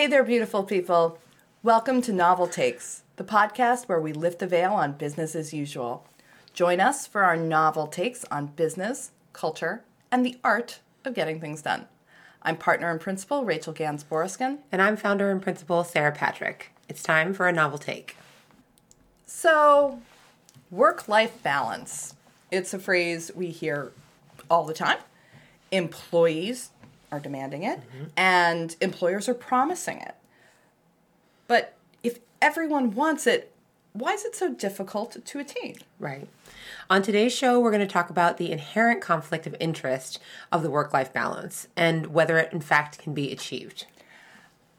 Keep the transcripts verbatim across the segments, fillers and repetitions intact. Hey there, beautiful people. Welcome to Novel Takes, the podcast where we lift the veil on business as usual. Join us for our novel takes on business, culture, and the art of getting things done. I'm partner and principal Rachel Gans Boriskin. And I'm founder and principal Sarah Patrick. It's time for a novel take. So, work-life balance. It's a phrase we hear all the time. Employees are demanding it, mm-hmm. and employers are promising it. But if everyone wants it, why is it so difficult to attain? Right. On today's show, we're going to talk about the inherent conflict of interest of the work-life balance and whether it, in fact, can be achieved.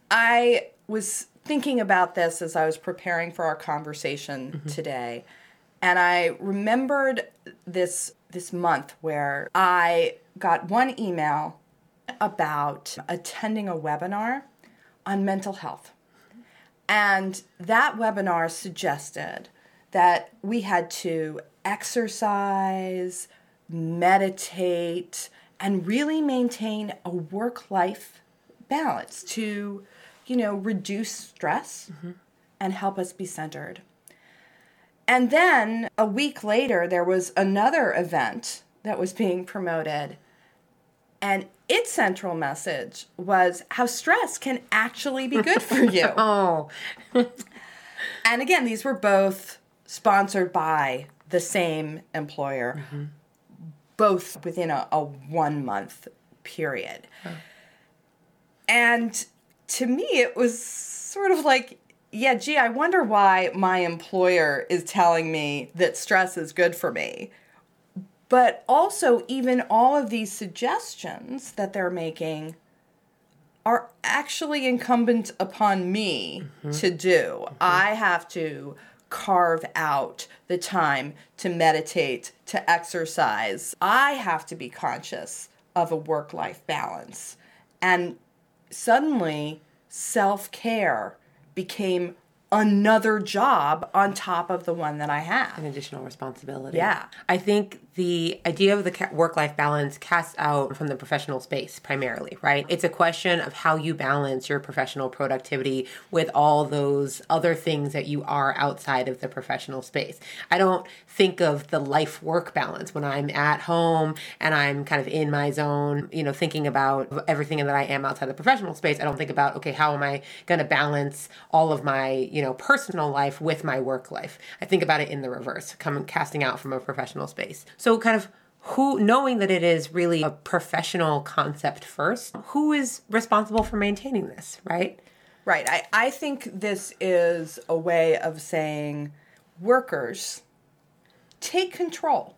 I was thinking about this as I was preparing for our conversation mm-hmm. today, and I remembered this this month where I got one email about attending a webinar on mental health. And that webinar suggested that we had to exercise, meditate, and really maintain a work-life balance to, you know, reduce stress mm-hmm. and help us be centered. And then a week later, there was another event that was being promoted, and its central message was how stress can actually be good for you. Oh. And again, these were both sponsored by the same employer, mm-hmm. both within a, a one-month period. Oh. And to me, it was sort of like, yeah, gee, I wonder why my employer is telling me that stress is good for me. But also, even all of these suggestions that they're making are actually incumbent upon me mm-hmm. to do. Mm-hmm. I have to carve out the time to meditate, to exercise. I have to be conscious of a work-life balance. And suddenly, self-care became another job on top of the one that I have. An additional responsibility. Yeah. I think the idea of the work-life balance casts out from the professional space primarily, right? It's a question of how you balance your professional productivity with all those other things that you are outside of the professional space. I don't think of the life-work balance when I'm at home and I'm kind of in my zone, you know, thinking about everything that I am outside the professional space. I don't think about, okay, how am I going to balance all of my, you You know, personal life with my work life. I think about it in the reverse, coming casting out from a professional space. So kind of who, knowing that it is really a professional concept first, who is responsible for maintaining this, right? Right. I, I think this is a way of saying, workers, take control.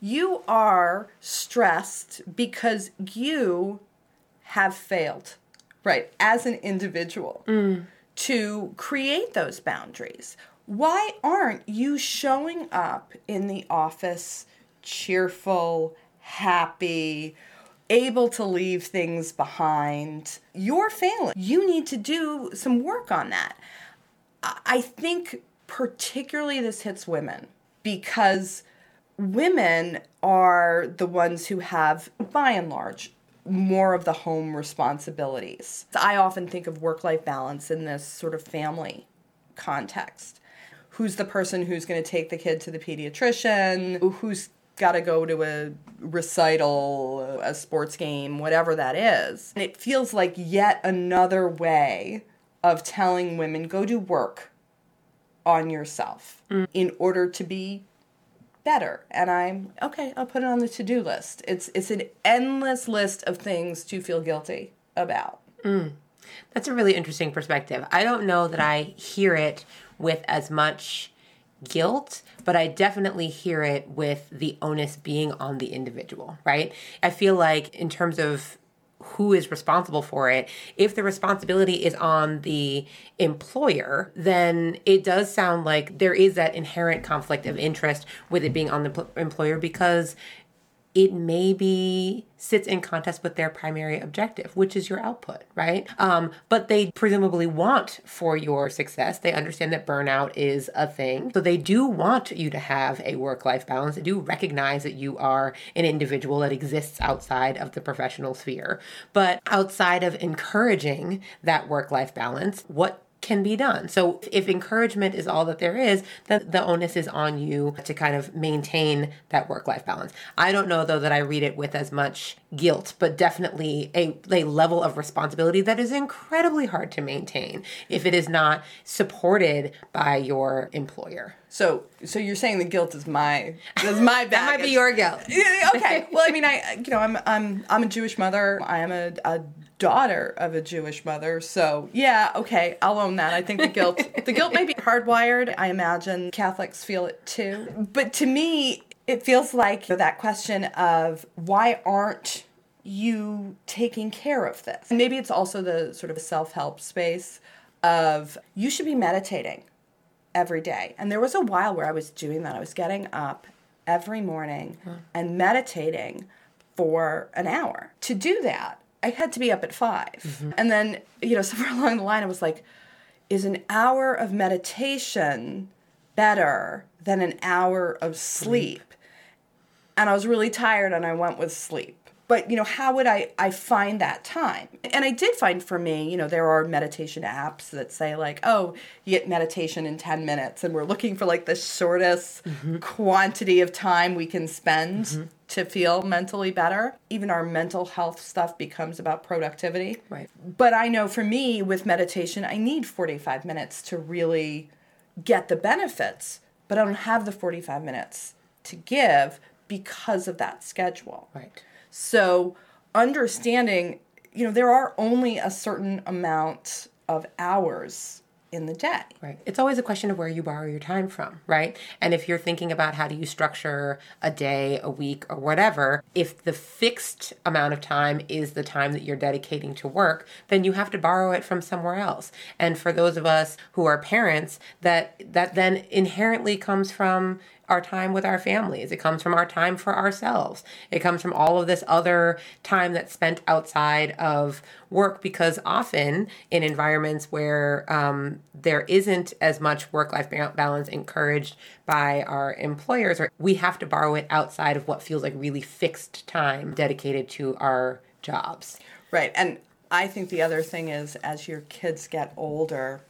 You are stressed because you have failed, right, as an individual. Mm. To create those boundaries. Why aren't you showing up in the office cheerful, happy, able to leave things behind? You're failing. You need to do some work on that. I think particularly this hits women because women are the ones who have, by and large, more of the home responsibilities. I often think of work-life balance in this sort of family context. Who's the person who's going to take the kid to the pediatrician? Who's got to go to a recital, a sports game, whatever that is? And it feels like yet another way of telling women, go do work on yourself mm. in order to be better. And I'm, okay, I'll put it on the to-do list. It's it's an endless list of things to feel guilty about. Mm. That's a really interesting perspective. I don't know that I hear it with as much guilt, but I definitely hear it with the onus being on the individual, right? I feel like in terms of who is responsible for it, if the responsibility is on the employer, then it does sound like there is that inherent conflict of interest with it being on the employer because it maybe sits in contest with their primary objective, which is your output, right? Um, but they presumably want for your success. They understand that burnout is a thing. So they do want you to have a work-life balance. They do recognize that you are an individual that exists outside of the professional sphere. But outside of encouraging that work-life balance, what can be done? So if encouragement is all that there is, then the onus is on you to kind of maintain that work-life balance. I don't know, though, that I read it with as much guilt, but definitely a, a level of responsibility that is incredibly hard to maintain if it is not supported by your employer. So, so you're saying the guilt is my, is my baggage. That might be your guilt. Okay. Well, I mean, I, you know, I'm, I'm, I'm a Jewish mother. I am a, a daughter of a Jewish mother. So yeah, okay. I'll own that. I think the guilt, the guilt may be hardwired. I imagine Catholics feel it too. But to me, it feels like that question of why aren't you taking care of this? And maybe it's also the sort of self-help space of you should be meditating every day. And there was a while where I was doing that. I was getting up every morning hmm. and meditating for an hour. To do that, I had to be up at five. Mm-hmm. And then, you know, somewhere along the line, I was like, is an hour of meditation better than an hour of sleep? Mm-hmm. And I was really tired and I went with sleep. But, you know, how would I, I find that time? And I did find for me, you know, there are meditation apps that say like, oh, you get meditation in ten minutes. And we're looking for like the shortest mm-hmm. quantity of time we can spend mm-hmm. to feel mentally better. Even our mental health stuff becomes about productivity. Right. But I know for me with meditation, I need forty-five minutes to really get the benefits. But I don't have the forty-five minutes to give because of that schedule. Right. So understanding, you know, there are only a certain amount of hours in the day. Right. It's always a question of where you borrow your time from, right? And if you're thinking about how do you structure a day, a week, or whatever, if the fixed amount of time is the time that you're dedicating to work, then you have to borrow it from somewhere else. And for those of us who are parents, that that then inherently comes from our time with our families. It comes from our time for ourselves. It comes from all of this other time that's spent outside of work, because often in environments where um, there isn't as much work-life balance encouraged by our employers, or we have to borrow it outside of what feels like really fixed time dedicated to our jobs. Right. And I think the other thing is as your kids get older,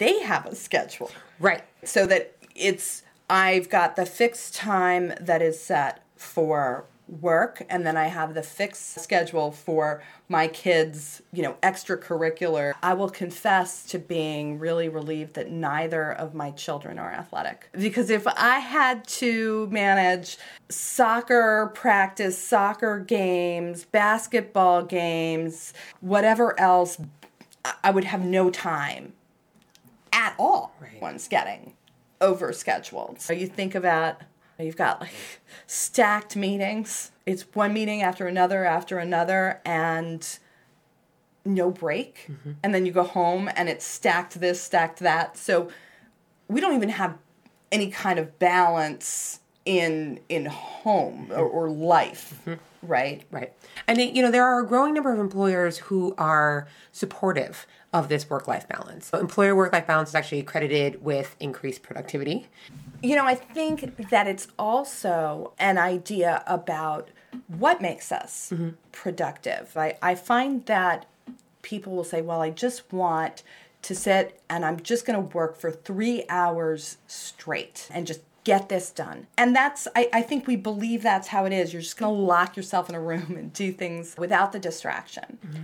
they have a schedule. Right. So that it's I've got the fixed time that is set for work, and then I have the fixed schedule for my kids, you know, extracurricular. I will confess to being really relieved that neither of my children are athletic. Because if I had to manage soccer practice, soccer games, basketball games, whatever else, I would have no time at all. Right. One's getting overscheduled. So you think about, you've got like stacked meetings. It's one meeting after another after another and no break. Mm-hmm. And then you go home and it's stacked this, stacked that. So we don't even have any kind of balance in in home mm-hmm. or, or life. Mm-hmm. Right. Right. And, you know, there are a growing number of employers who are supportive of this work-life balance. So employer work-life balance is actually credited with increased productivity. You know, I think that it's also an idea about what makes us mm-hmm. productive. I, I find that people will say, well, I just want to sit and I'm just going to work for three hours straight and just get this done. And that's, I, I think we believe that's how it is. You're just going to lock yourself in a room and do things without the distraction. Mm-hmm.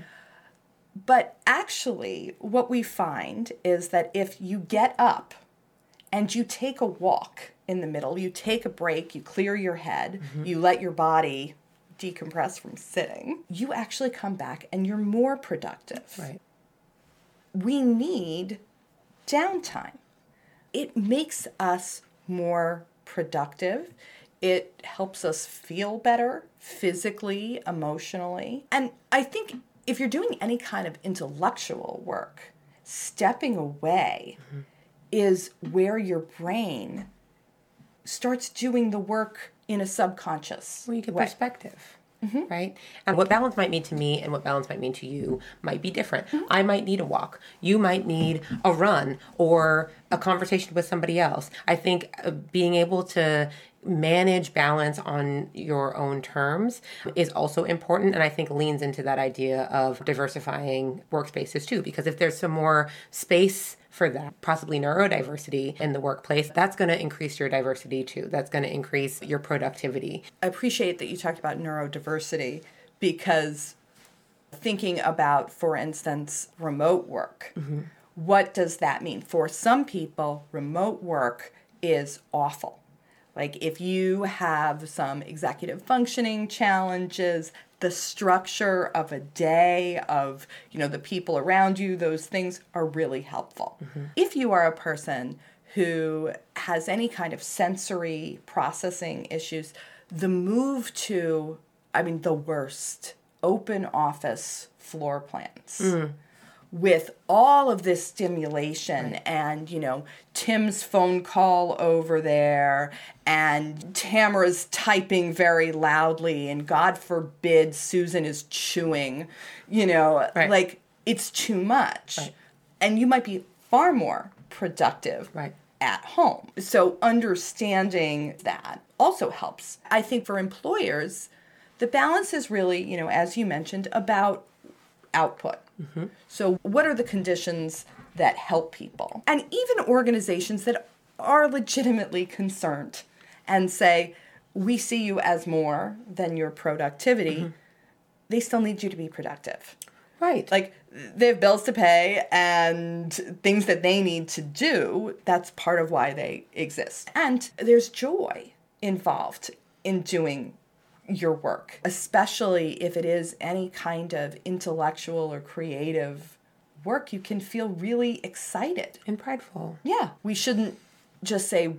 But actually, what we find is that if you get up and you take a walk in the middle, you take a break, you clear your head, mm-hmm. you let your body decompress from sitting, you actually come back and you're more productive. Right. We need downtime. It makes us more productive. It helps us feel better physically, emotionally. And I think if you're doing any kind of intellectual work, stepping away mm-hmm. is where your brain starts doing the work in a subconscious Well, you get way. Perspective, mm-hmm. right? And what balance might mean to me and what balance might mean to you might be different. Mm-hmm. I might need a walk. You might need a run or a conversation with somebody else. I think uh, being able to manage balance on your own terms is also important, and I think leans into that idea of diversifying workspaces too, because if there's some more space for that, possibly neurodiversity in the workplace, that's going to increase your diversity too. That's going to increase your productivity. I appreciate that you talked about neurodiversity, because thinking about, for instance, remote work, mm-hmm. what does that mean? For some people, remote work is awful. Like if you have some executive functioning challenges, the structure of a day of, you know, the people around you, those things are really helpful. Mm-hmm. If you are a person who has any kind of sensory processing issues, the move to, I mean, the worst open office floor plans. Mm. With all of this stimulation and, you know, Tim's phone call over there and Tamara's typing very loudly and God forbid Susan is chewing, you know, right. like it's too much. Right. And you might be far more productive right. at home. So understanding that also helps. I think for employers, the balance is really, you know, as you mentioned, about output. Mm-hmm. So what are the conditions that help people? And even organizations that are legitimately concerned and say, we see you as more than your productivity, mm-hmm. they still need you to be productive. Right. Like they have bills to pay and things that they need to do. That's part of why they exist. And there's joy involved in doing your work, especially if it is any kind of intellectual or creative work, you can feel really excited. And prideful. Yeah. We shouldn't just say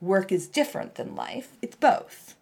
work is different than life. It's both.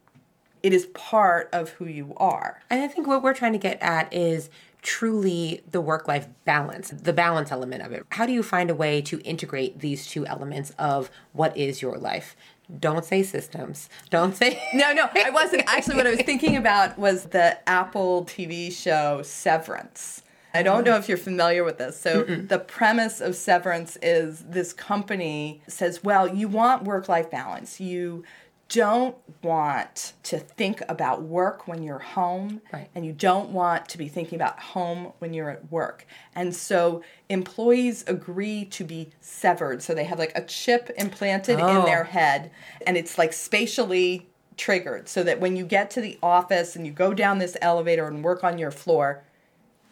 It is part of who you are. And I think what we're trying to get at is truly the work-life balance, the balance element of it. How do you find a way to integrate these two elements of what is your life? Don't say systems. Don't say... No, no, I wasn't. Actually, what I was thinking about was the Apple T V show Severance. I don't know if you're familiar with this. So Mm-mm. the premise of Severance is this company says, well, you want work-life balance. You don't want to think about work when you're home. Right. And you don't want to be thinking about home when you're at work. And so employees agree to be severed. So they have like a chip implanted oh. in their head. And it's like spatially triggered so that when you get to the office and you go down this elevator and work on your floor,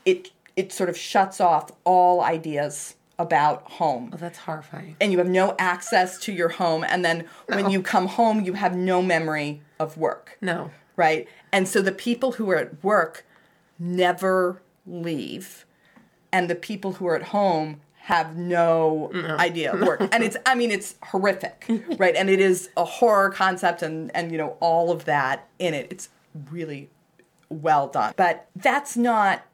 it it sort of shuts off all ideas about home. Oh, that's horrifying. And you have no access to your home. And then no. when you come home, you have no memory of work. No. Right? And so the people who are at work never leave. And the people who are at home have no Mm-mm. idea of work. And it's, I mean, it's horrific. Right? And it is a horror concept and, and, you know, all of that in it. It's really well done. But that's not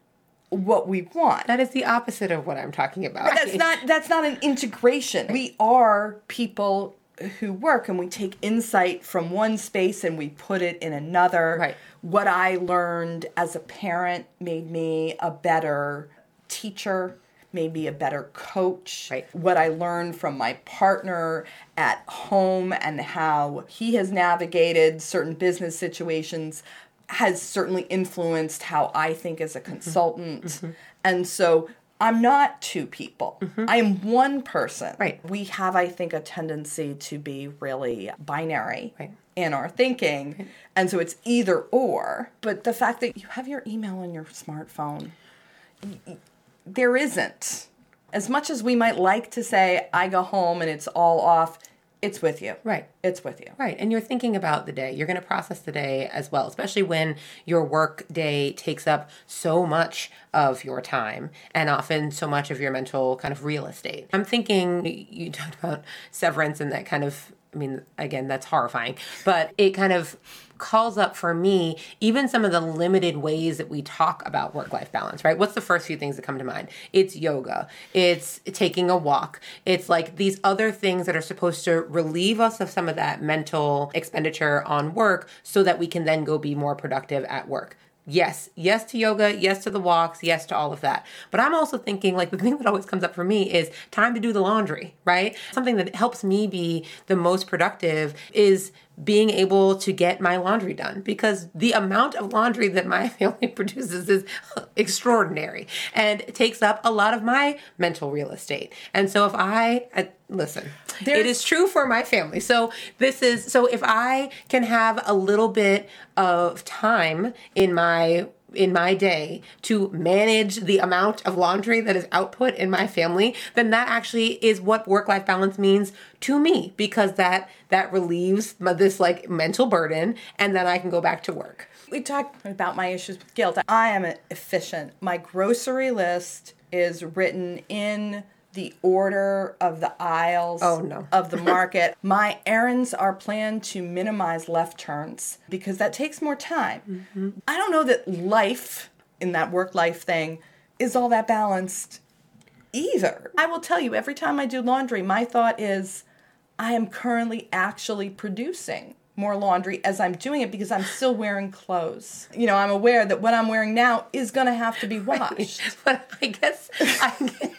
what we want. That is the opposite of what I'm talking about. But that's not that's not an integration. We are people who work and we take insight from one space and we put it in another. Right. What I learned as a parent made me a better teacher, made me a better coach. Right. What I learned from my partner at home and how he has navigated certain business situations has certainly influenced how I think as a consultant. Mm-hmm. Mm-hmm. And so I'm not two people. Mm-hmm. I am one person. Right. We have, I think, a tendency to be really binary right. in our thinking. Right. And so it's either or. But the fact that you have your email on your smartphone, there isn't. As much as we might like to say, I go home and it's all off, it's with you. Right. It's with you. Right. And you're thinking about the day. You're going to process the day as well, especially when your work day takes up so much of your time and often so much of your mental kind of real estate. I'm thinking you talked about severance and that kind of I mean, again, that's horrifying, but it kind of calls up for me even some of the limited ways that we talk about work-life balance, right? What's the first few things that come to mind? It's yoga. It's taking a walk. It's like these other things that are supposed to relieve us of some of that mental expenditure on work so that we can then go be more productive at work. Yes, yes to yoga, yes to the walks, yes to all of that. But I'm also thinking, like, the thing that always comes up for me is time to do the laundry, right? Something that helps me be the most productive is being able to get my laundry done, because the amount of laundry that my family produces is extraordinary and takes up a lot of my mental real estate. And so if I, I listen, There's... it is true for my family. So this is, so if I can have a little bit of time in my in my day to manage the amount of laundry that is output in my family, then that actually is what work-life balance means to me, because that that relieves my, this like mental burden, and then I can go back to work. We talked about my issues with guilt. I am efficient. My grocery list is written in the order of the aisles oh, no. of the market. My errands are planned to minimize left turns because that takes more time. Mm-hmm. I don't know that life in that work-life thing is all that balanced either. I will tell you, every time I do laundry, my thought is I am currently actually producing more laundry as I'm doing it because I'm still wearing clothes. You know, I'm aware that what I'm wearing now is going to have to be washed. Right. But I guess... I guess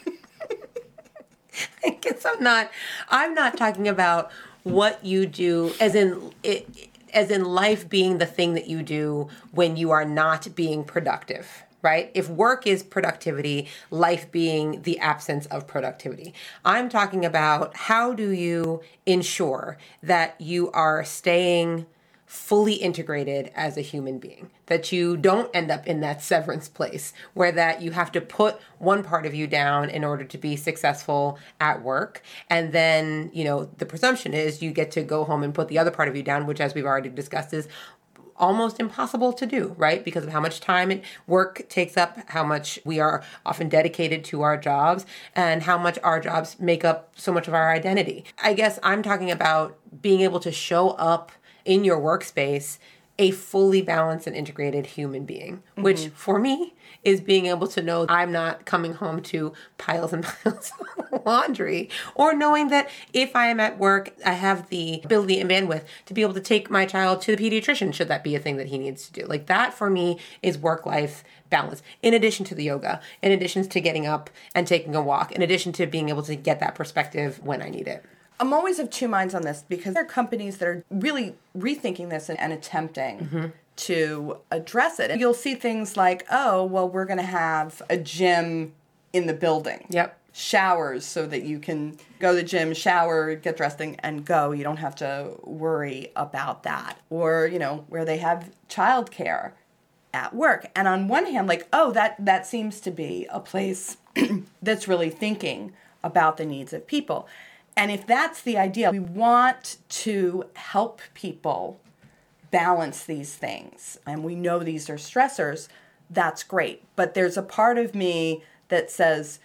I guess I'm not, I'm not talking about what you do as in, it, as in life being the thing that you do when you are not being productive, right? If work is productivity, life being the absence of productivity. I'm talking about how do you ensure that you are staying fully integrated as a human being, that you don't end up in that severance place where that you have to put one part of you down in order to be successful at work. And then, you know, the presumption is you get to go home and put the other part of you down, which, as we've already discussed, is almost impossible to do, right? Because of how much time work takes up, how much we are often dedicated to our jobs, and how much our jobs make up so much of our identity. I guess I'm talking about being able to show up in your workspace a fully balanced and integrated human being, which mm-hmm. for me is being able to know I'm not coming home to piles and piles of laundry, or knowing that if I am at work, I have the ability and bandwidth to be able to take my child to the pediatrician should that be a thing that he needs to do. Like, that for me is work-life balance, in addition to the yoga, in addition to getting up and taking a walk, in addition to being able to get that perspective when I need it. I'm always of two minds on this because there are companies that are really rethinking this and, and attempting mm-hmm. to address it. And you'll see things like, oh, well, we're going to have a gym in the building. Yep. Showers so that you can go to the gym, shower, get dressed, and go. You don't have to worry about that. Or, you know, where they have childcare at work. And on one hand, like, oh, that, that seems to be a place that's really thinking about the needs of people. And if that's the idea, we want to help people balance these things. And we know these are stressors. That's great. But there's a part of me that says,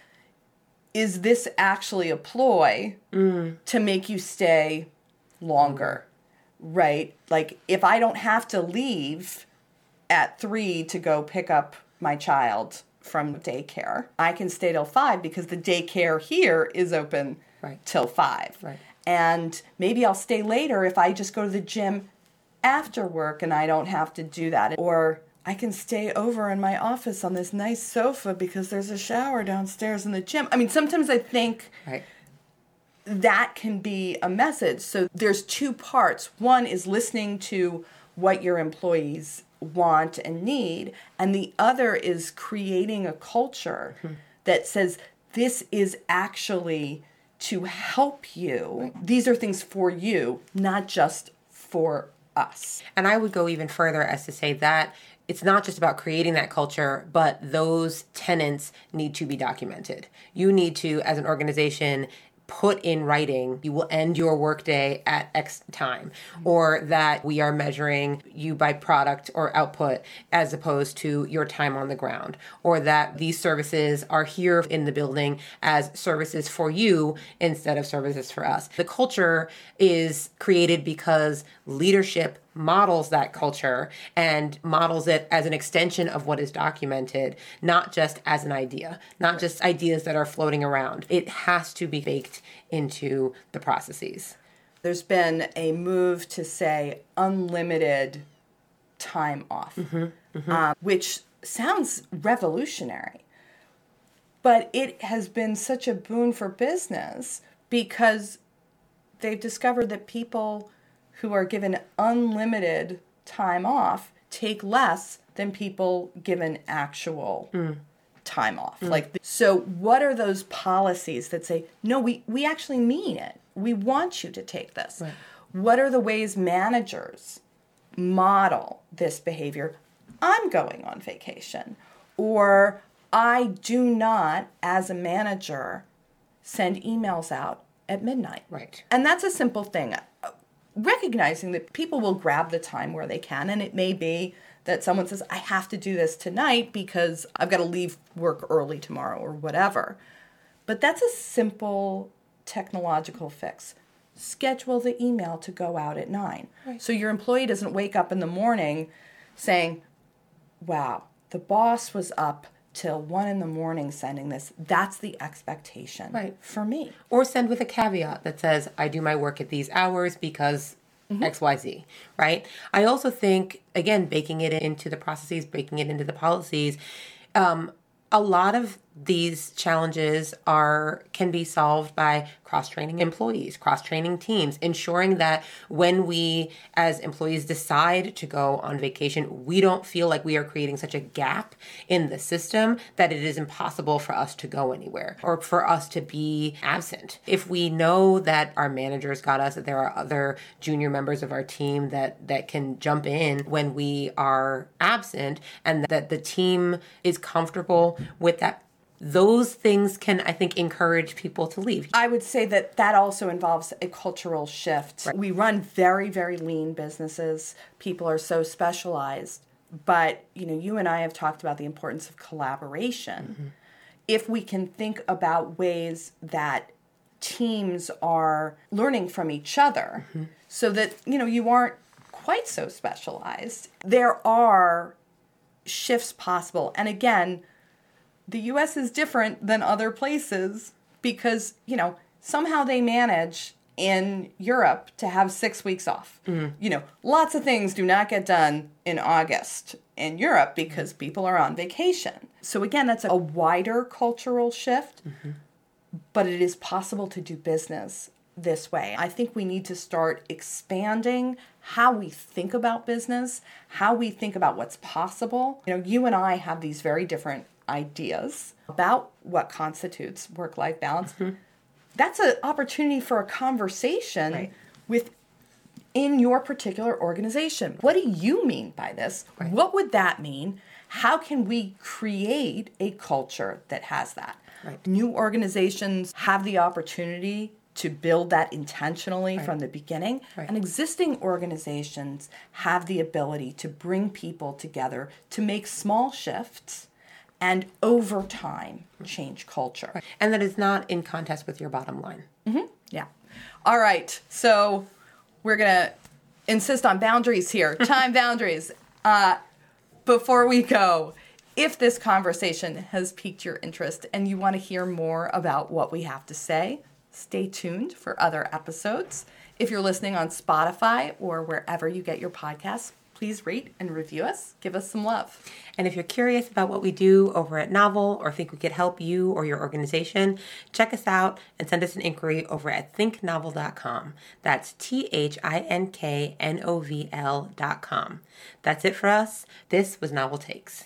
is this actually a ploy mm. to make you stay longer? Mm. Right? Like, if I don't have to leave at three to go pick up my child from daycare, I can stay till five because the daycare here is open right. till five. Right. And maybe I'll stay later if I just go to the gym after work and I don't have to do that. Or I can stay over in my office on this nice sofa because there's a shower downstairs in the gym. I mean, sometimes I think right. that can be a message. So there's two parts. One is listening to what your employees want and need, and the other is creating a culture mm-hmm. that says this is actually to help you. Right. These are things for you, not just for us. And I would go even further as to say that it's not just about creating that culture, but those tenets need to be documented. You need to, as an organization, put in writing, you will end your workday at X time, or that we are measuring you by product or output as opposed to your time on the ground, or that these services are here in the building as services for you instead of services for us. The culture is created because leadership models that culture and models it as an extension of what is documented, not just as an idea, not right. just ideas that are floating around. It has to be baked into the processes. There's been a move to say unlimited time off, mm-hmm, mm-hmm. Um, which sounds revolutionary, but it has been such a boon for business because they've discovered that people who are given unlimited time off take less than people given actual mm. time off. Mm. Like, so what are those policies that say, no, we, we actually mean it. We want you to take this. Right. What are the ways managers model this behavior? I'm going on vacation, or I do not, as a manager, send emails out at midnight. Right. And that's a simple thing. Recognizing that people will grab the time where they can, and it may be that someone says, I have to do this tonight because I've got to leave work early tomorrow or whatever. But that's a simple technological fix. Schedule the email to go out at nine. Right. So your employee doesn't wake up in the morning saying, wow, the boss was up till one in the morning sending this. That's the expectation right. for me. Or send with a caveat that says, I do my work at these hours because mm-hmm. X, Y, Z, right? I also think, again, baking it into the processes, baking it into the policies, um, a lot of these challenges are can be solved by cross-training employees, cross-training teams, ensuring that when we as employees decide to go on vacation, we don't feel like we are creating such a gap in the system that it is impossible for us to go anywhere or for us to be absent. If we know that our managers got us, that there are other junior members of our team that, that can jump in when we are absent, and that the team is comfortable with that, those things can, I think, encourage people to leave. I would say that that also involves a cultural shift. Right. We run very, very lean businesses. People are so specialized. But, you know, you and I have talked about the importance of collaboration. Mm-hmm. If we can think about ways that teams are learning from each other mm-hmm. so that, you know, you aren't quite so specialized, there are shifts possible. And again, the U S is different than other places because, you know, somehow they manage in Europe to have six weeks off. Mm-hmm. You know, lots of things do not get done in August in Europe because people are on vacation. So again, that's a wider cultural shift, mm-hmm. but it is possible to do business this way. I think we need to start expanding how we think about business, how we think about what's possible. You know, you and I have these very different ideas about what constitutes work-life balance. Mm-hmm. That's an opportunity for a conversation right. within your particular organization. What do you mean by this? Right. What would that mean? How can we create a culture that has that? Right. New organizations have the opportunity to build that intentionally right. from the beginning. Right. And existing organizations have the ability to bring people together to make small shifts and over time change culture. Right. And that is not in contest with your bottom line. Mm-hmm. Yeah. All right. So we're going to insist on boundaries here. Time boundaries. Uh, before we go, if this conversation has piqued your interest and you want to hear more about what we have to say, stay tuned for other episodes. If you're listening on Spotify or wherever you get your podcasts, please rate and review us. Give us some love. And if you're curious about what we do over at Novel or think we could help you or your organization, check us out and send us an inquiry over at think novel dot com. That's T H I N K N O V L dot com. That's it for us. This was Novel Takes.